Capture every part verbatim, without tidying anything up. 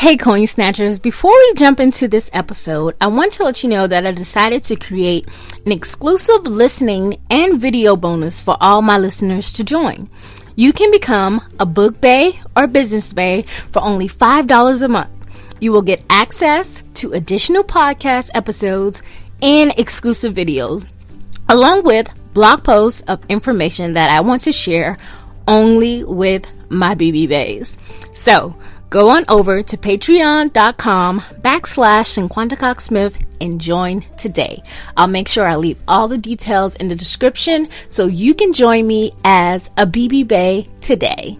Hey Coin Snatchers, before we jump into this episode, I want to let you know that I decided to create an exclusive listening and video bonus for all my listeners to join. You can become a book bae or business bae for only five dollars a month. You will get access to additional podcast episodes and exclusive videos, along with blog posts of information that I want to share only with my B B baes. So, go on over to patreon.com backslash Cinquanta Cox-Smith and join today. I'll make sure I leave all the details in the description so you can join me as a B B bae today.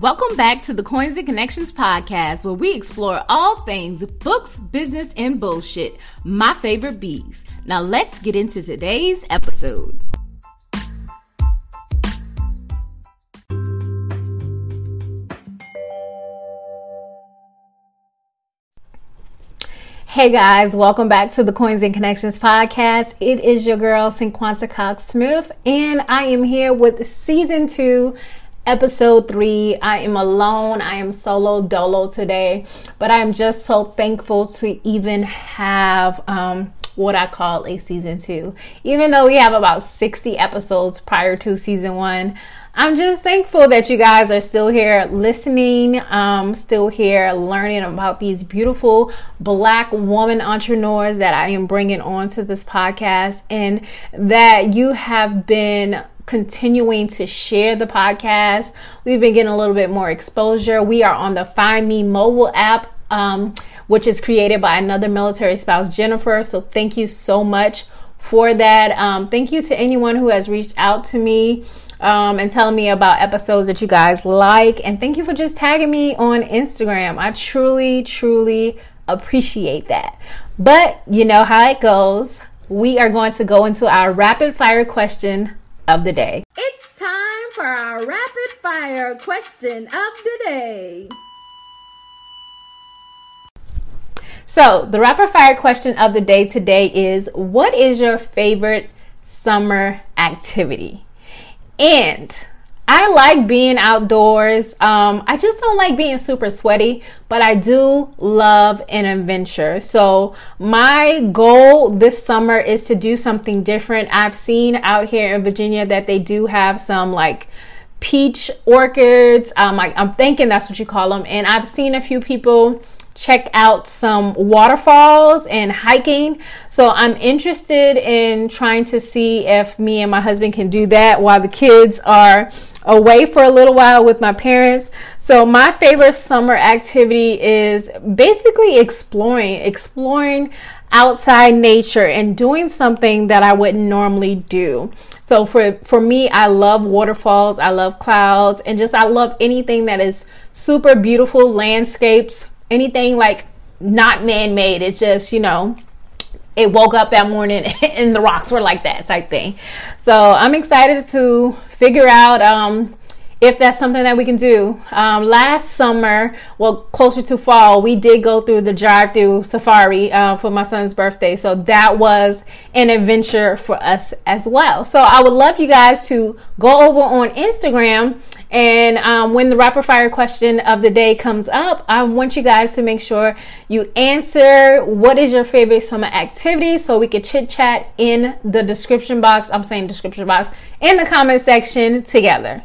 Welcome back to the Coins and Connections podcast, where we explore all things books, business, and bullshit, my favorite bees. Now let's get into today's episode. Hey guys, welcome back to the Coins and Connections podcast. It is your girl, Cinquanta Cox-Smith, and I am here with season two, Episode three. I am alone. I am solo dolo today, but I am just so thankful to even have um, what I call a season two. Even though we have about sixty episodes prior to season one, I'm just thankful that you guys are still here listening, um, still here learning about these beautiful Black woman entrepreneurs that I am bringing onto this podcast, and that you have been continuing to share the podcast. We've been getting a little bit more exposure. We are on the Find Me Mobile app, um, which is created by another military spouse, Jennifer. So thank you so much for that. Um, thank you to anyone who has reached out to me um, and telling me about episodes that you guys like. And thank you for just tagging me on Instagram. I truly, truly appreciate that. But you know how it goes. We are going to go into our rapid fire question of the day. It's time for our rapid fire question of the day. So the rapid fire question of the day today is, what is your favorite summer activity? And I like being outdoors. Um, I just don't like being super sweaty, but I do love an adventure. So my goal this summer is to do something different. I've seen out here in Virginia that they do have some like peach orchards. Um, I, I'm thinking that's what you call them. And I've seen a few people check out some waterfalls and hiking. So I'm interested in trying to see if me and my husband can do that while the kids are away for a little while with my parents. So my favorite summer activity is basically exploring, exploring outside nature and doing something that I wouldn't normally do. So for, for me, I love waterfalls, I love clouds, and just I love anything that is super beautiful landscapes. Anything like not man-made. It's just, you know, it woke up that morning and the rocks were like that type thing. So I'm excited to figure out um, if that's something that we can do. Um, last summer, well, closer to fall, we did go through the drive-through safari uh, for my son's birthday. So that was an adventure for us as well. So I would love you guys to go over on Instagram. And um, when the rapid fire question of the day comes up, I want you guys to make sure you answer, what is your favorite summer activity? So we can chit chat in the description box. I'm saying description box, in the comment section together.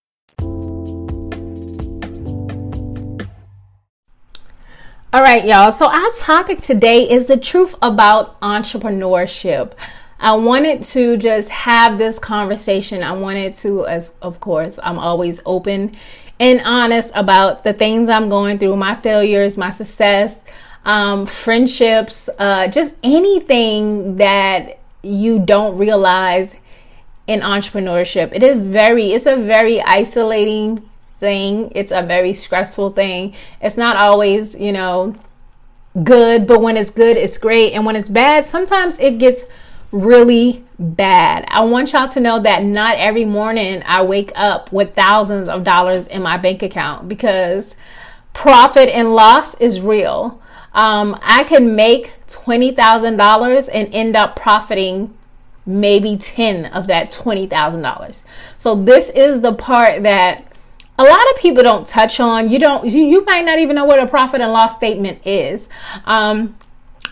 All right, y'all. So our topic today is the truth about entrepreneurship. I wanted to just have this conversation. I wanted to, as of course, I'm always open and honest about the things I'm going through, my failures, my success, um, friendships, uh, just anything that you don't realize in entrepreneurship. It is very, it's a very isolating thing. It's a very stressful thing. It's not always, you know, good, but when it's good, it's great. And when it's bad, sometimes it gets really bad. I want y'all to know that not every morning I wake up with thousands of dollars in my bank account, because profit and loss is real. Um, I can make twenty thousand dollars and end up profiting maybe ten of that twenty thousand dollars. So this is the part that a lot of people don't touch on. You don't, you, you might not even know what a profit and loss statement is. Um,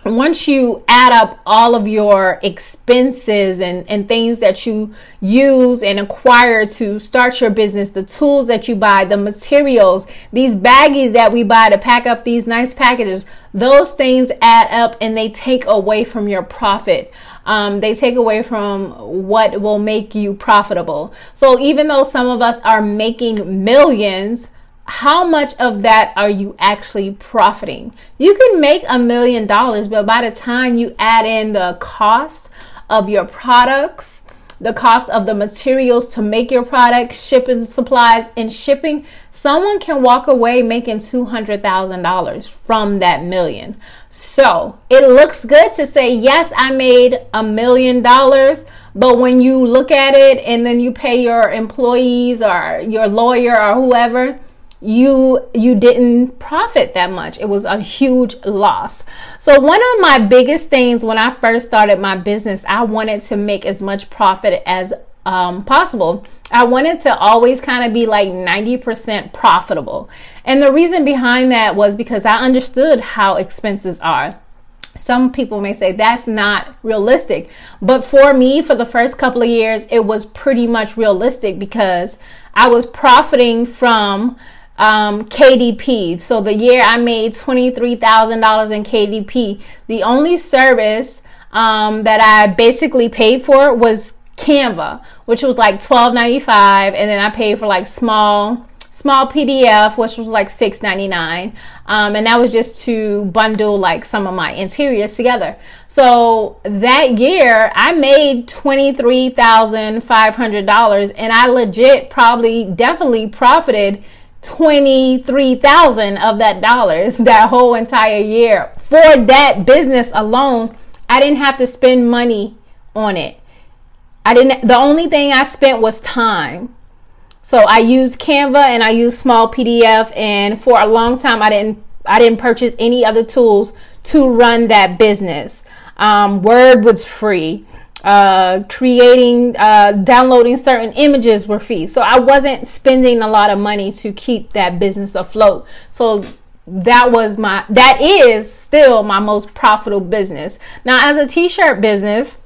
once you add up all of your expenses and, and things that you use and acquire to start your business, the tools that you buy, the materials, these baggies that we buy to pack up these nice packages, those things add up and they take away from your profit. Um, they take away from what will make you profitable. So even though some of us are making millions, how much of that are you actually profiting? You can make a million dollars, but by the time you add in the cost of your products, the cost of the materials to make your products, shipping supplies and shipping, someone can walk away making two hundred thousand dollars from that million. So it looks good to say, yes, I made a million dollars, but when you look at it and then you pay your employees or your lawyer or whoever, you you didn't profit that much. It was a huge loss. So one of my biggest things when I first started my business, I wanted to make as much profit as um, possible. I wanted to always kind of be like ninety percent profitable. And the reason behind that was because I understood how expenses are. Some people may say that's not realistic, but for me, for the first couple of years, it was pretty much realistic because I was profiting from Um, K D P. So the year I made twenty-three thousand dollars in K D P, the only service um, that I basically paid for was Canva, which was like twelve ninety-five, and then I paid for like small small P D F, which was like six ninety-nine, um, and that was just to bundle like some of my interiors together. So that year I made twenty-three thousand five hundred dollars, and I legit probably definitely profited twenty-three thousand of that dollars that whole entire year for that business alone. I didn't have to spend money on it. I didn't, the only thing I spent was time. So I used Canva and I used small P D F, and for a long time I didn't I didn't purchase any other tools to run that business. Um, Word was free. Uh, creating, uh, downloading certain images were free. So I wasn't spending a lot of money to keep that business afloat. So that was my, that is still my most profitable business. Now, as a t-shirt business,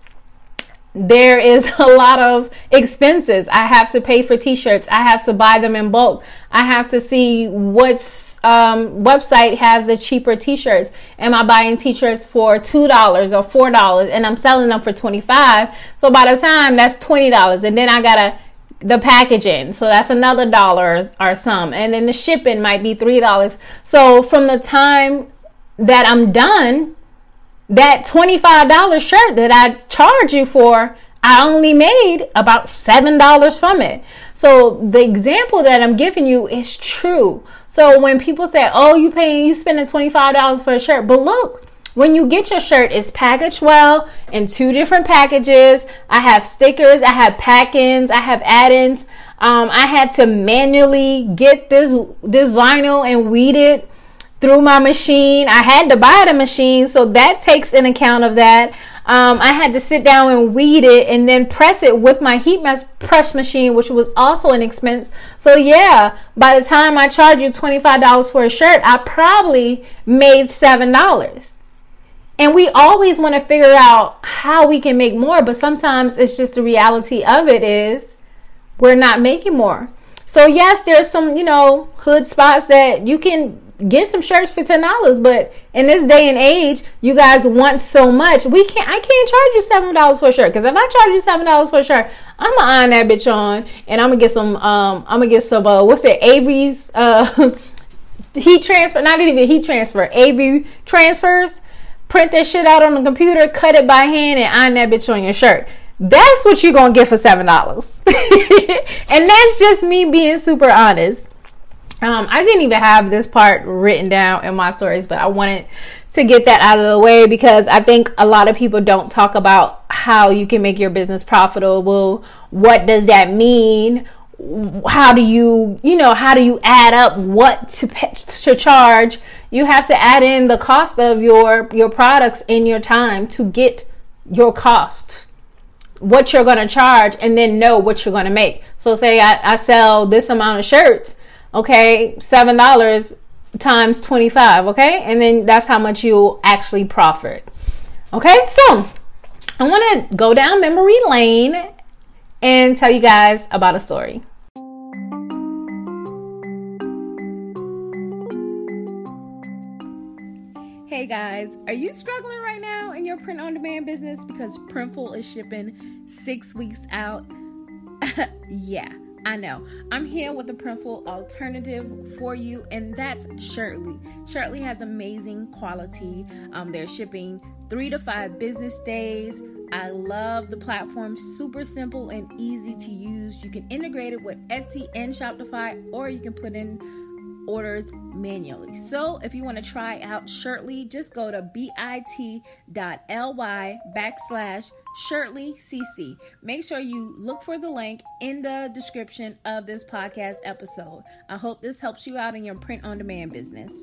there is a lot of expenses. I have to pay for t-shirts. I have to buy them in bulk. I have to see what's Um, website has the cheaper t-shirts. Am I buying t-shirts for two dollars or four dollars and I'm selling them for twenty-five dollars? So by the time that's twenty dollars, and then I gotta the packaging. So that's another dollar or some, and then the shipping might be three dollars. So from the time that I'm done, that twenty-five dollar shirt that I charge you for, I only made about seven dollars from it. So the example that I'm giving you is true. So when people say, oh, you paying, you spending twenty-five dollars for a shirt. But look, when you get your shirt, it's packaged well in two different packages. I have stickers, I have pack-ins, I have add-ins. Um, I had to manually get this, this vinyl and weed it through my machine. I had to buy the machine, so that takes an account of that. Um, I had to sit down and weed it and then press it with my heat mask press machine, which was also an expense. So yeah, by the time I charge you twenty-five dollars for a shirt, I probably made seven dollars. And we always want to figure out how we can make more, but sometimes it's just the reality of it is we're not making more. So yes, there's some, you know, hood spots that you can get some shirts for ten dollars, but in this day and age, you guys want so much. We can't, I can't charge you seven dollars for a shirt, because if I charge you seven dollars for a shirt, I'm gonna iron that bitch on, and I'm gonna get some, um, I'm gonna get some, uh, what's that, Avery's, uh, heat transfer, not even heat transfer, A V transfers, print that shit out on the computer, cut it by hand, and iron that bitch on your shirt. That's what you're gonna get for seven dollars. And that's just me being super honest. Um, I didn't even have this part written down in my stories, but I wanted to get that out of the way because I think a lot of people don't talk about how you can make your business profitable. What does that mean? How do you, you know, how do you add up what to pay, to charge? You have to add in the cost of your, your products and your time to get your cost, what you're going to charge, and then know what you're going to make. So say I, I sell this amount of shirts, okay, seven dollars times twenty-five, okay? And then that's how much you'll actually profit. Okay, so I want to go down memory lane and tell you guys about a story. Hey guys, are you struggling right now in your print on demand business because Printful is shipping six weeks out? Yeah, I know. I'm here with a Printful alternative for you, and that's Shirtly. Shirtly has amazing quality. Um, they're shipping three to five business days. I love the platform, super simple and easy to use. You can integrate it with Etsy and Shopify, or you can put in orders manually. So if you want to try out Shirtly, just go to bit.ly backslash Shirtly C C. Make sure you look for the link in the description of this podcast episode. I hope this helps you out in your print on demand business.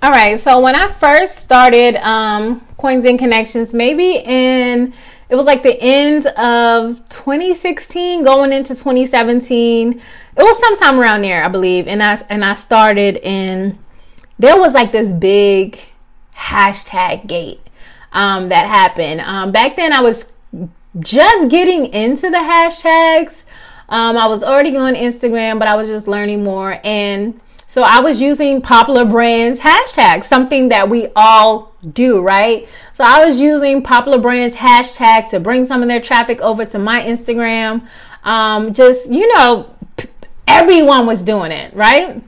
All right, so when I first started um, Coins and Connections, maybe in, it was like the end of twenty sixteen, going into twenty seventeen. It was sometime around there, I believe. And I and I started in, there was like this big hashtag gate um, that happened. Um, back then, I was just getting into the hashtags. Um, I was already on Instagram, but I was just learning more. And so I was using popular brands hashtags, something that we all do, right? So I was using popular brands hashtags to bring some of their traffic over to my Instagram. Um, just, you know, everyone was doing it, right?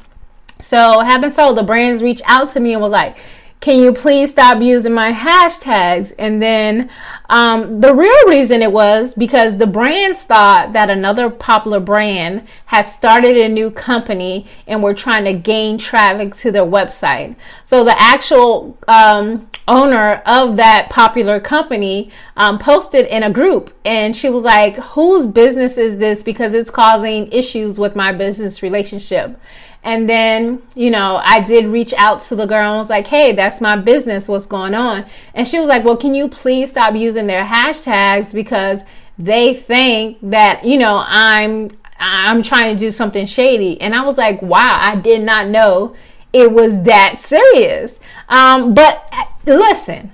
So having so, the brands reached out to me and was like, can you please stop using my hashtags? And then um, the real reason it was because the brands thought that another popular brand had started a new company and were trying to gain traffic to their website. So the actual um, owner of that popular company um, posted in a group, and she was like, whose business is this? Because it's causing issues with my business relationship. And then, you know, I did reach out to the girl and was like, hey, that's my business. What's going on? And she was like, well, can you please stop using their hashtags because they think that, you know, I'm I'm trying to do something shady. And I was like, wow, I did not know it was that serious. Um, but listen,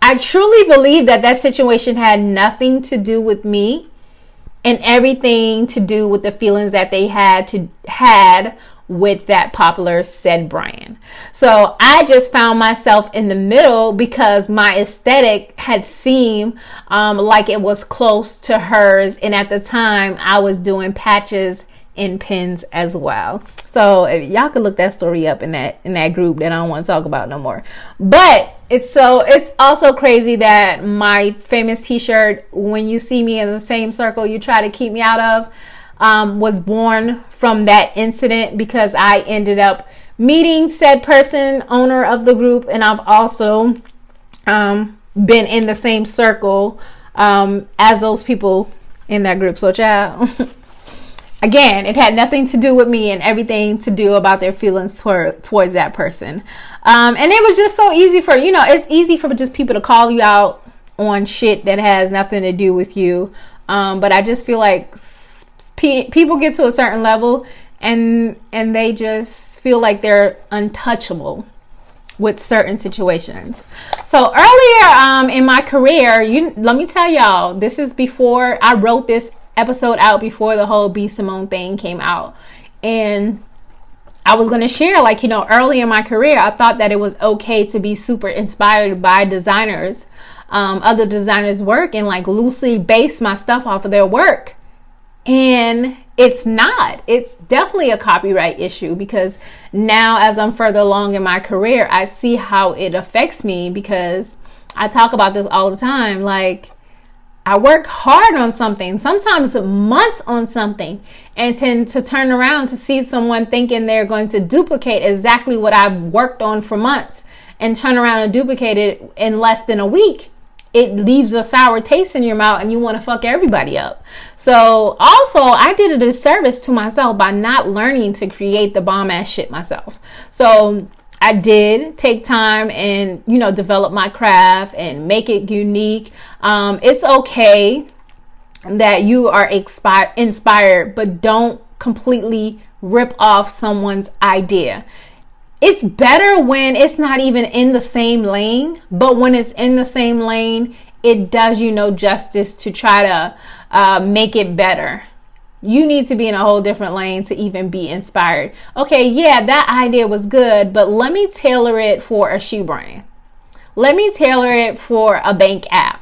I truly believe that that situation had nothing to do with me, and everything to do with the feelings that they had to had with that popular said brand. So I just found myself in the middle because my aesthetic had seemed um, like it was close to hers. And at the time, I was doing patches and pins as well. So if y'all could look that story up in that in that group that I don't want to talk about no more. But it's so it's also crazy that my famous t-shirt, when you see me in the same circle you try to keep me out of, um, was born from that incident because I ended up meeting said person, owner of the group, and I've also um, been in the same circle um, as those people in that group. So child. Again, it had nothing to do with me and everything to do about their feelings tor- towards that person. Um, and it was just so easy for, you know, it's easy for just people to call you out on shit that has nothing to do with you. Um, but I just feel like pe- people get to a certain level and and they just feel like they're untouchable with certain situations. So earlier um, in my career, you let me tell y'all, this is before I wrote this episode out, before the whole B. Simone thing came out, and I was going to share, like, you know, early in my career I thought that it was okay to be super inspired by designers, um, other designers' work, and like loosely base my stuff off of their work. And It's not. It's definitely a copyright issue, because now as I'm further along in my career, I see how it affects me, because I talk about this all the time. Like, I work hard on something, sometimes months on something, and tend to turn around to see someone thinking they're going to duplicate exactly what I've worked on for months and turn around and duplicate it in less than a week. It leaves a sour taste in your mouth and you want to fuck everybody up. So also, I did a disservice to myself by not learning to create the bomb ass shit myself. So I did take time and, you know, develop my craft and make it unique. Um, it's okay that you are expi- inspired, but don't completely rip off someone's idea. It's better when it's not even in the same lane, but when it's in the same lane, it does you no justice to try to uh, make it better. You need to be in a whole different lane to even be inspired. Okay, yeah, that idea was good, but let me tailor it for a shoe brand. Let me tailor it for a bank app.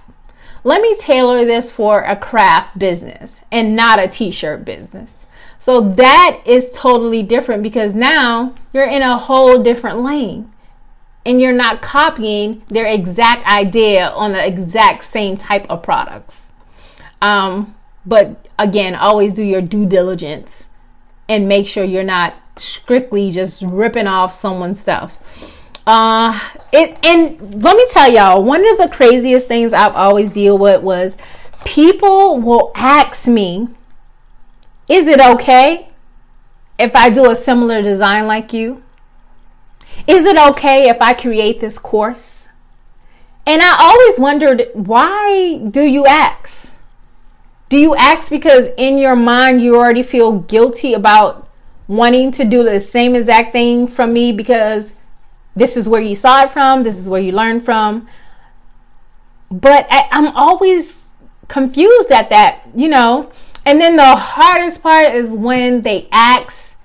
Let me tailor this for a craft business and not a t-shirt business. So that is totally different, because now you're in a whole different lane and you're not copying their exact idea on the exact same type of products. Um, But again, always do your due diligence and make sure you're not strictly just ripping off someone's stuff. Uh, it and let me tell y'all, one of the craziest things I've always dealt with was people will ask me, is it okay if I do a similar design like you? Is it okay if I create this course? And I always wondered, why do you ask? Do you ask because in your mind you already feel guilty about wanting to do the same exact thing from me, because this is where you saw it from, this is where you learned from? But I, I'm always confused at that, you know. And then the hardest part is when they ask,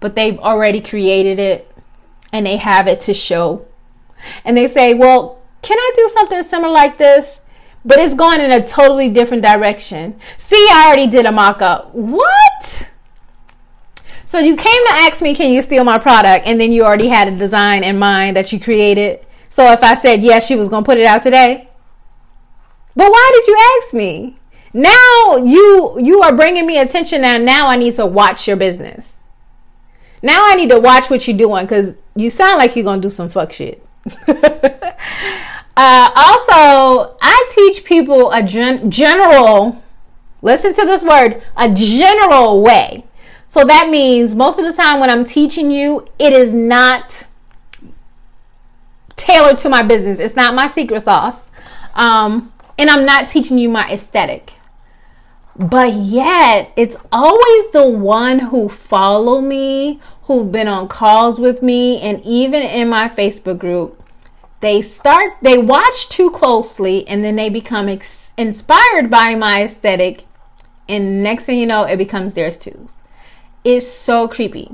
but they've already created it and they have it to show. And they say, well, can I do something similar like this? But it's going in a totally different direction. See, I already did a mock-up. What? So you came to ask me, can you steal my product? And then you already had a design in mind that you created. So if I said yes, she was going to put it out today. But why did you ask me? Now you you are bringing me attention. Now, now I need to watch your business. Now I need to watch what you're doing, because you sound like you're going to do some fuck shit. Uh, also, I teach people a gen- general, listen to this word, a general way. So that means most of the time when I'm teaching you, it is not tailored to my business. It's not my secret sauce. Um, and I'm not teaching you my aesthetic. But yet, it's always the one who follow me, who've been on calls with me, and even in my Facebook group, They start, they watch too closely, and then they become ex- inspired by my aesthetic. And next thing you know, it becomes theirs too. It's so creepy,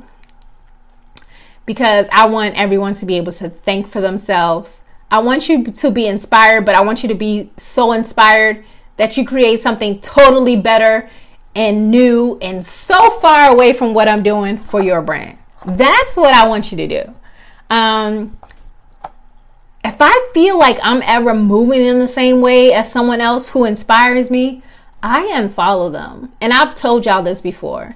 because I want everyone to be able to think for themselves. I want you to be inspired, but I want you to be so inspired that you create something totally better and new and so far away from what I'm doing for your brand. That's what I want you to do. Um... If I feel like I'm ever moving in the same way as someone else who inspires me, I unfollow them. And I've told y'all this before.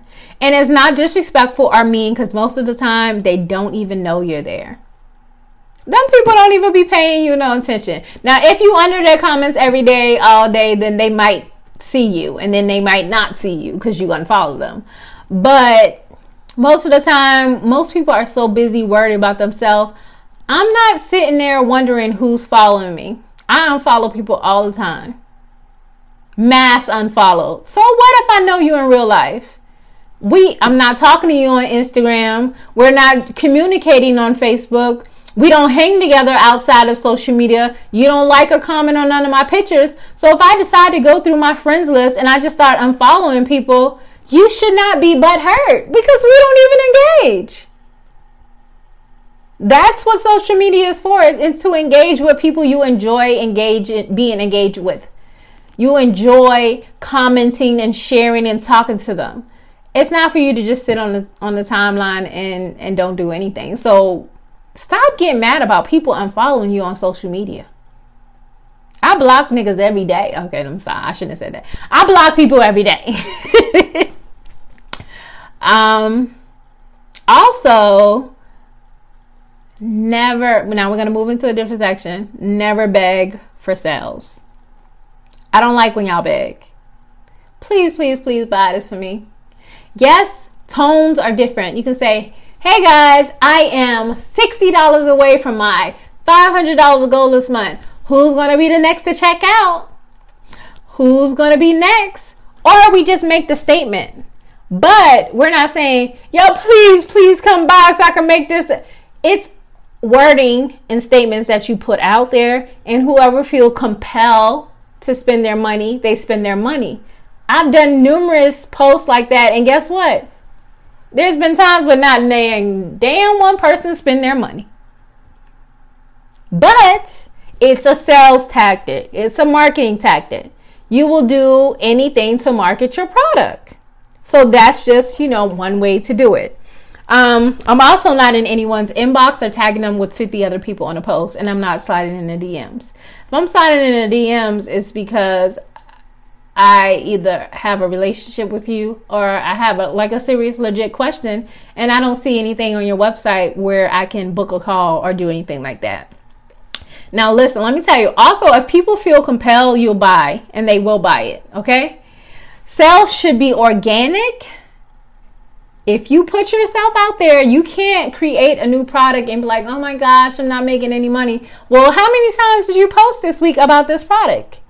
And it's not disrespectful or mean, because most of the time they don't even know you're there. Them people don't even be paying you no attention. Now, if you under their comments every day, all day, then they might see you, and then they might not see you because you unfollow them. But most of the time, most people are so busy worried about themselves. I'm not sitting there wondering who's following me. I unfollow people all the time. Mass unfollow. So what if I know you in real life? We, I'm not talking to you on Instagram. We're not communicating on Facebook. We don't hang together outside of social media. You don't like or comment on none of my pictures. So if I decide to go through my friends list and I just start unfollowing people, you should not be butthurt, because we don't even engage. That's what social media is for. It's to engage with people you enjoy engage being engaged with. You enjoy commenting and sharing and talking to them. it's not for you to just sit on the on the timeline and and don't do anything. So stop getting mad about people unfollowing you on social media. I block niggas every day. Okay, I'm sorry. I shouldn't have said that. I block people every day. um, also, never, now we're going to move into a different section. Never beg for sales. I don't like when y'all beg. Please, please, please buy this for me. Yes, tones are different. You can say, hey guys, I am sixty dollars away from my five hundred dollars goal this month. Who's going to be the next to check out? Who's going to be next? Or we just make the statement. But we're not saying, yo, please, please come by so I can make this. It's wording and statements that you put out there. And whoever feel compelled to spend their money, they spend their money. I've done numerous posts like that. And guess what? There's been times where not damn, damn one person spend their money. But it's a sales tactic. It's a marketing tactic. You will do anything to market your product. So that's just, you know, one way to do it. Um, I'm also not in anyone's inbox or tagging them with fifty other people on a post, and I'm not sliding in the D Ms. If I'm sliding in the D Ms, it's because I either have a relationship with you or I have a, like a serious, legit question, and I don't see anything on your website where I can book a call or do anything like that. Now, listen, let me tell you. Also, if people feel compelled, you'll buy, and they will buy it, okay? Sales should be organic. If you put yourself out there, you can't create a new product and be like, oh my gosh, I'm not making any money. Well, how many times did you post this week about this product?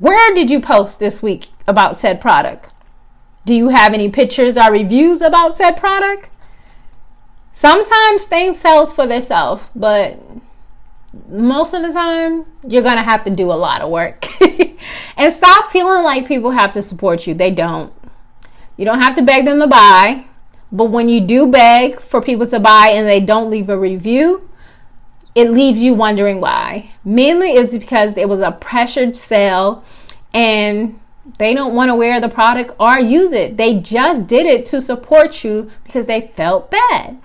Where did you post this week about said product? Do you have any pictures or reviews about said product? Sometimes things sell for themselves, but most of the time you're gonna have to do a lot of work. And stop feeling like people have to support you. They don't. You don't have to beg them to buy, but when you do beg for people to buy and they don't leave a review, it leaves you wondering why. Mainly it's because it was a pressured sale and they don't want to wear the product or use it. They just did it to support you because they felt bad.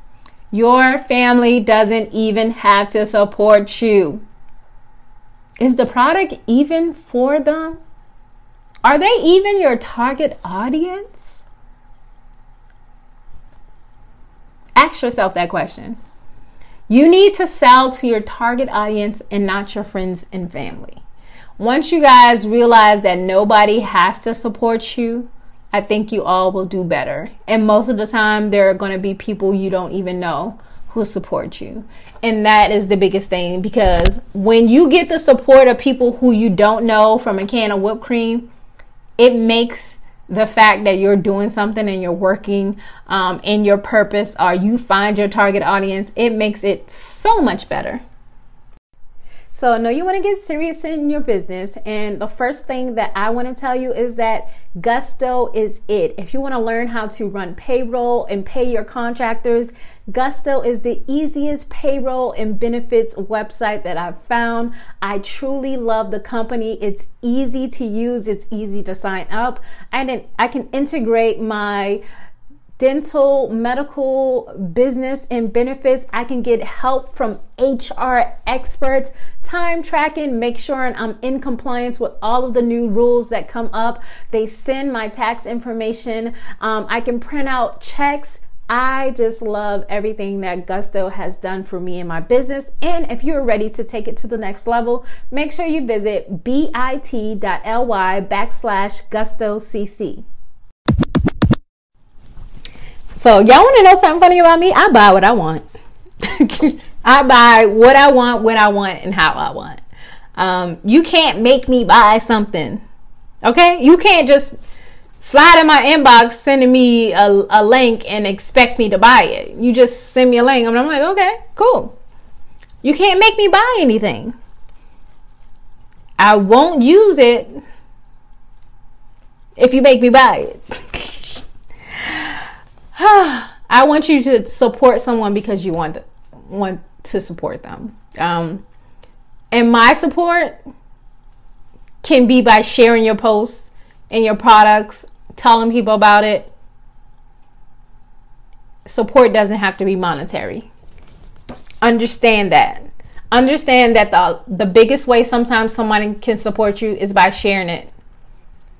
Your family doesn't even have to support you. Is the product even for them? Are they even your target audience? Ask yourself that question. You need to sell to your target audience and not your friends and family. Once you guys realize that nobody has to support you, I think you all will do better. And most of the time, there are going to be people you don't even know who support you. And that is the biggest thing, because when you get the support of people who you don't know from a can of whipped cream, it makes the fact that you're doing something and you're working um, in your purpose, or you find your target audience, it makes it so much better. So I know you want to get serious in your business. And the first thing that I want to tell you is that Gusto is it. If you want to learn how to run payroll and pay your contractors, Gusto is the easiest payroll and benefits website that I've found. I truly love the company. It's easy to use. It's easy to sign up. And I can integrate my dental, medical, business, and benefits. I can get help from H R experts, time tracking, make sure I'm in compliance with all of the new rules that come up. They send my tax information. Um, I can print out checks. I just love everything that Gusto has done for me in my business. And if you're ready to take it to the next level, make sure you visit bit.ly backslash GustoCC. So y'all want to know something funny about me? I buy what I want. I buy what I want, when I want, and how I want. Um, you can't make me buy something. Okay? You can't just slide in my inbox, sending me a, a link and expect me to buy it. You just send me a link and I'm like, okay, cool. You can't make me buy anything. I won't use it if you make me buy it. I want you to support someone because you want to, want to support them. Um, and my support can be by sharing your posts and your products, telling people about it, support doesn't have to be monetary. Understand that. Understand that the the biggest way sometimes somebody can support you is by sharing it,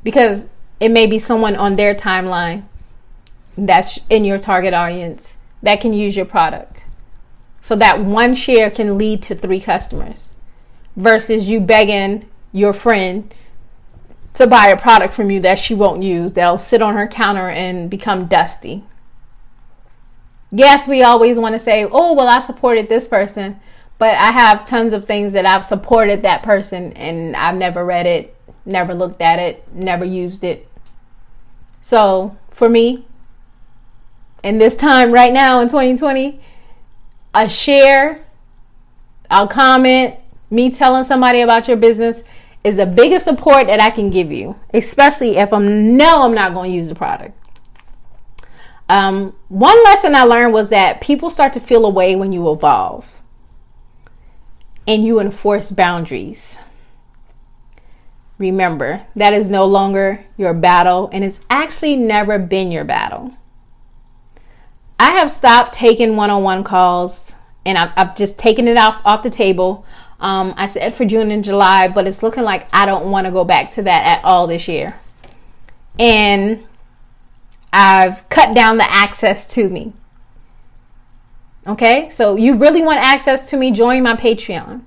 because it may be someone on their timeline that's in your target audience that can use your product. So that one share can lead to three customers versus you begging your friend to buy a product from you that she won't use, that'll sit on her counter and become dusty. Yes, we always want to say, oh, well, I supported this person, but I have tons of things that I've supported that person and I've never read it, never looked at it, never used it. So for me, in this time right now in twenty twenty, a share, a comment, me telling somebody about your business is the biggest support that I can give you, especially if I know I'm not going to use the product. Um, one lesson I learned was that people start to feel away when you evolve and you enforce boundaries. Remember, that is no longer your battle, and it's actually never been your battle. I have stopped taking one-on-one calls, and I've, I've just taken it off, off the table. Um, I said for June and July, but it's looking like I don't want to go back to that at all this year. And I've cut down the access to me. Okay, so you really want access to me, join my Patreon.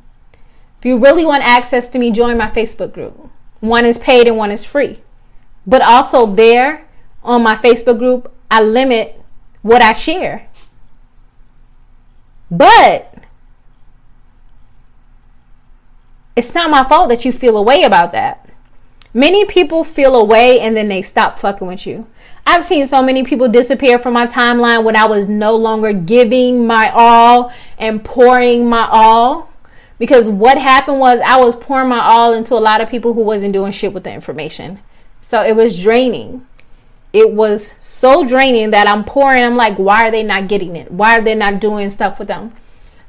If you really want access to me, join my Facebook group. One is paid and one is free. But also there on my Facebook group, I limit what I share. But it's not my fault that you feel away about that. Many people feel away and then they stop fucking with you. I've seen so many people disappear from my timeline when I was no longer giving my all and pouring my all. Because what happened was I was pouring my all into a lot of people who wasn't doing shit with the information. So it was draining. It was so draining that I'm pouring. I'm like, why are they not getting it? Why are they not doing stuff with them?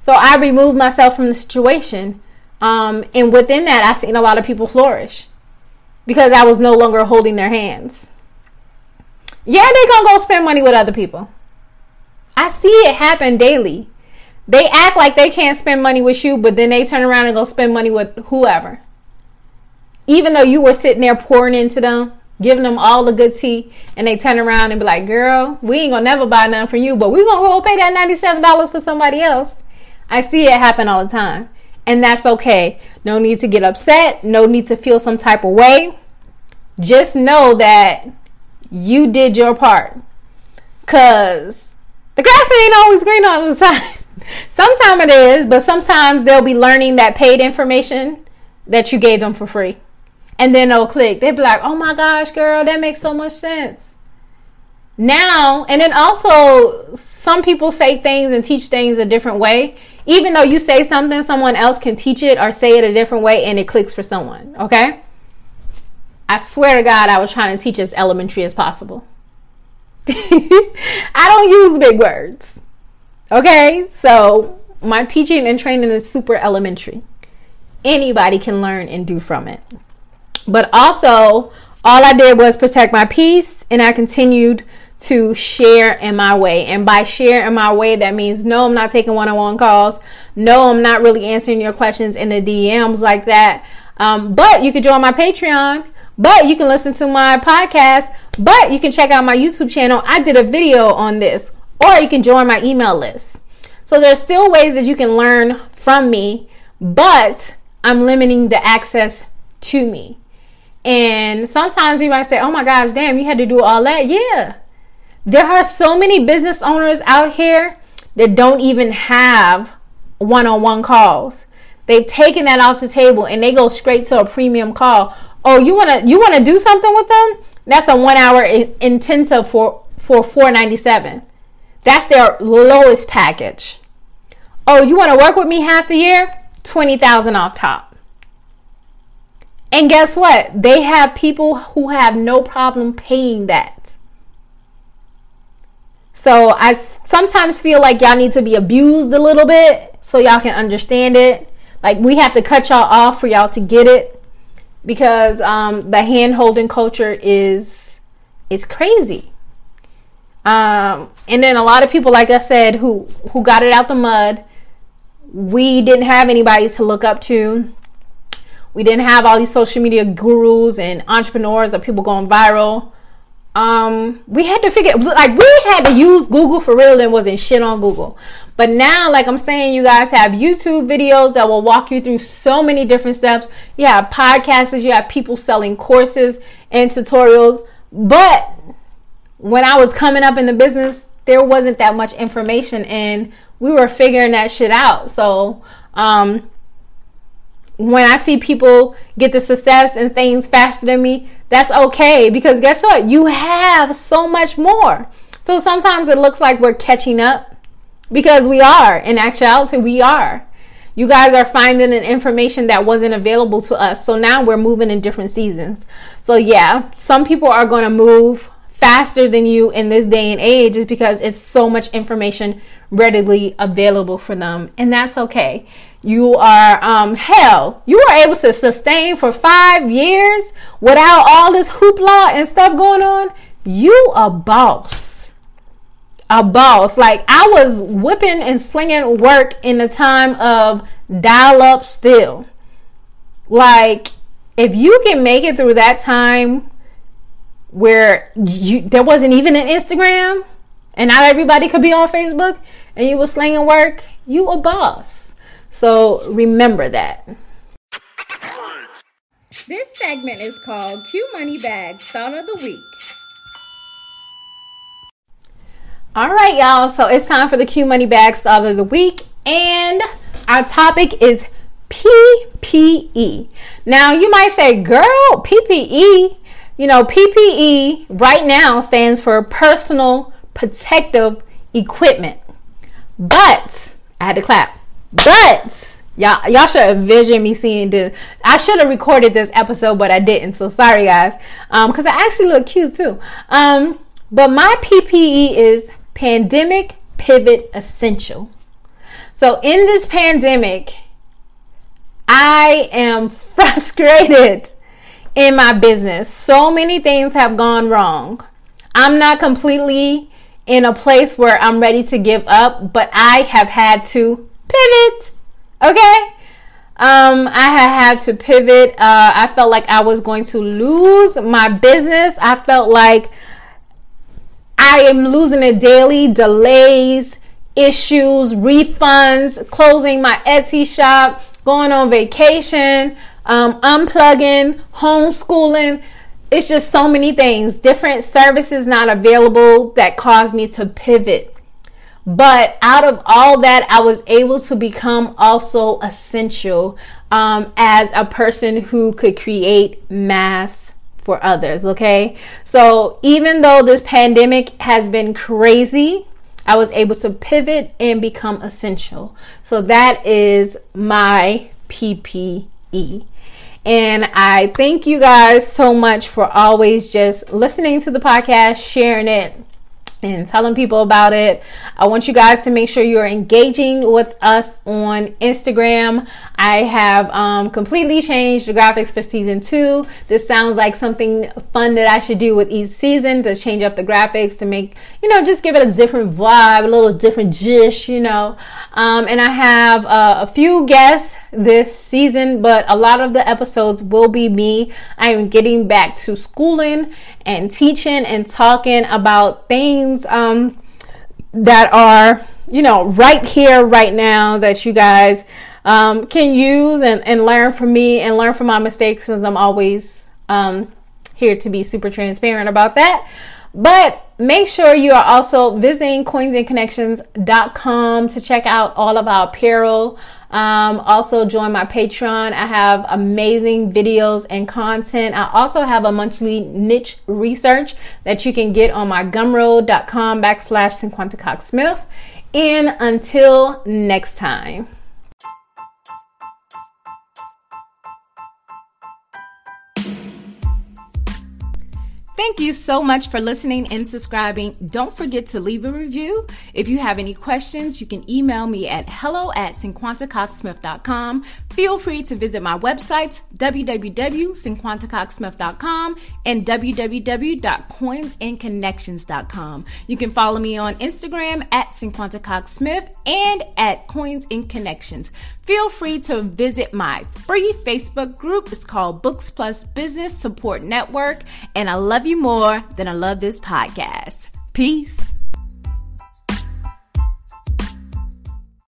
So I removed myself from the situation. Um, and within that, I've seen a lot of people flourish because I was no longer holding their hands. Yeah, they're going to go spend money with other people. I see it happen daily. They act like they can't spend money with you, but then they turn around and go spend money with whoever. Even though you were sitting there pouring into them, giving them all the good tea, and they turn around and be like, girl, we ain't gonna never buy nothing from you, but we're gonna go pay that ninety-seven dollars for somebody else. I see it happen all the time, and that's okay. No need to get upset. No need to feel some type of way. Just know that you did your part, because the grass ain't always green all the time. Sometimes it is, but sometimes they'll be learning that paid information that you gave them for free. And then they'll click. They'll be like, oh my gosh, girl, that makes so much sense. Now, and then also some people say things and teach things a different way. Even though you say something, someone else can teach it or say it a different way and it clicks for someone, okay? I swear to God, I was trying to teach as elementary as possible. I don't use big words, okay? So my teaching and training is super elementary. Anybody can learn and do from it. But also, all I did was protect my peace, and I continued to share in my way. And by share in my way, that means no, I'm not taking one-on-one calls. No, I'm not really answering your questions in the D Ms like that. Um, but you can join my Patreon. But you can listen to my podcast. But you can check out my YouTube channel. I did a video on this. Or you can join my email list. So there's still ways that you can learn from me, but I'm limiting the access to me. And sometimes you might say, oh my gosh, damn, you had to do all that. Yeah. There are so many business owners out here that don't even have one-on-one calls. They've taken that off the table and they go straight to a premium call. Oh, you want to you want to do something with them? That's a one-hour intensive for, for four dollars and ninety-seven cents. That's their lowest package. Oh, you want to work with me half the year? twenty thousand dollars off top. And guess what? They have people who have no problem paying that. So I sometimes feel like y'all need to be abused a little bit so y'all can understand it. Like we have to cut y'all off for y'all to get it, because um, the hand-holding culture is, is crazy. Um, and then a lot of people, like I said, who, who got it out the mud, we didn't have anybody to look up to. We didn't have all these social media gurus and entrepreneurs or people going viral. Um, we had to figure, like we had to use Google for real and wasn't shit on Google. But now, like I'm saying, you guys have YouTube videos that will walk you through so many different steps. You have podcasts, you have people selling courses and tutorials. But when I was coming up in the business, there wasn't that much information and we were figuring that shit out. So, um, when I see people get the success and things faster than me, that's okay, because guess what? You have so much more. So sometimes it looks like we're catching up, because we are. In actuality, we are. You guys are finding an information that wasn't available to us. So now we're moving in different seasons. So yeah, some people are going to move faster than you in this day and age is because it's so much information readily available for them. And that's okay. You are, um, hell, you were able to sustain for five years without all this hoopla and stuff going on. You a boss. A boss. Like, I was whipping and slinging work in the time of dial-up still. Like, if you can make it through that time where you, there wasn't even an Instagram and not everybody could be on Facebook, and you were slinging work, you a boss. So remember that. This segment is called Q Money Bags Thought of the Week. All right, y'all. So it's time for the Q Money Bags Thought of the Week. And our topic is P P E. Now, you might say, girl, P P E. You know, P P E right now stands for Personal Protective Equipment. But, I had to clap. But y'all, y'all should envision me seeing this. I should have recorded this episode, but I didn't. So sorry, guys. Um, because I actually look cute too. Um, but my P P E is Pandemic Pivot Essential. So in this pandemic, I am frustrated in my business. So many things have gone wrong. I'm not completely in a place where I'm ready to give up, but I have had to pivot. Okay. Um, I had to pivot. Uh, I felt like I was going to lose my business. I felt like I am losing it daily. Delays, issues, refunds, closing my Etsy shop, going on vacation, um, unplugging, homeschooling. It's just so many things. Different services not available that caused me to pivot. But out of all that, I was able to become also essential um, as a person who could create masks for others, okay? So even though this pandemic has been crazy, I was able to pivot and become essential. So that is my P P E. And I thank you guys so much for always just listening to the podcast, sharing it, and telling people about it. I want you guys to make sure you're engaging with us on Instagram. I have um, completely changed the graphics for season two. This sounds like something fun that I should do with each season, to change up the graphics, to make, you know, just give it a different vibe, a little different gist, you know. Um, and I have uh, a few guests this season, but a lot of the episodes will be me. I am getting back to schooling and teaching and talking about things um, that are, you know, right here, right now, that you guys um, can use and, and learn from me and learn from my mistakes, since I'm always um, here to be super transparent about that. But make sure you are also visiting coins and connections dot com to check out all of our apparel. Um, also join my Patreon. I have amazing videos and content. I also have a monthly niche research that you can get on my gumroad.com backslash Cinquanta Cox-Smith. And until next time. Thank you so much for listening and subscribing. Don't forget to leave a review. If you have any questions, you can email me at hello at cinquanta cox smith dot com. Feel free to visit my websites, w w w dot cinquanta cox smith dot com and w w w dot coins and connections dot com. You can follow me on Instagram at Cinquanta Cox-Smith and at Coins and Connections. Feel free to visit my free Facebook group. It's called Books Plus Business Support Network, and I love you more than I love this podcast. Peace.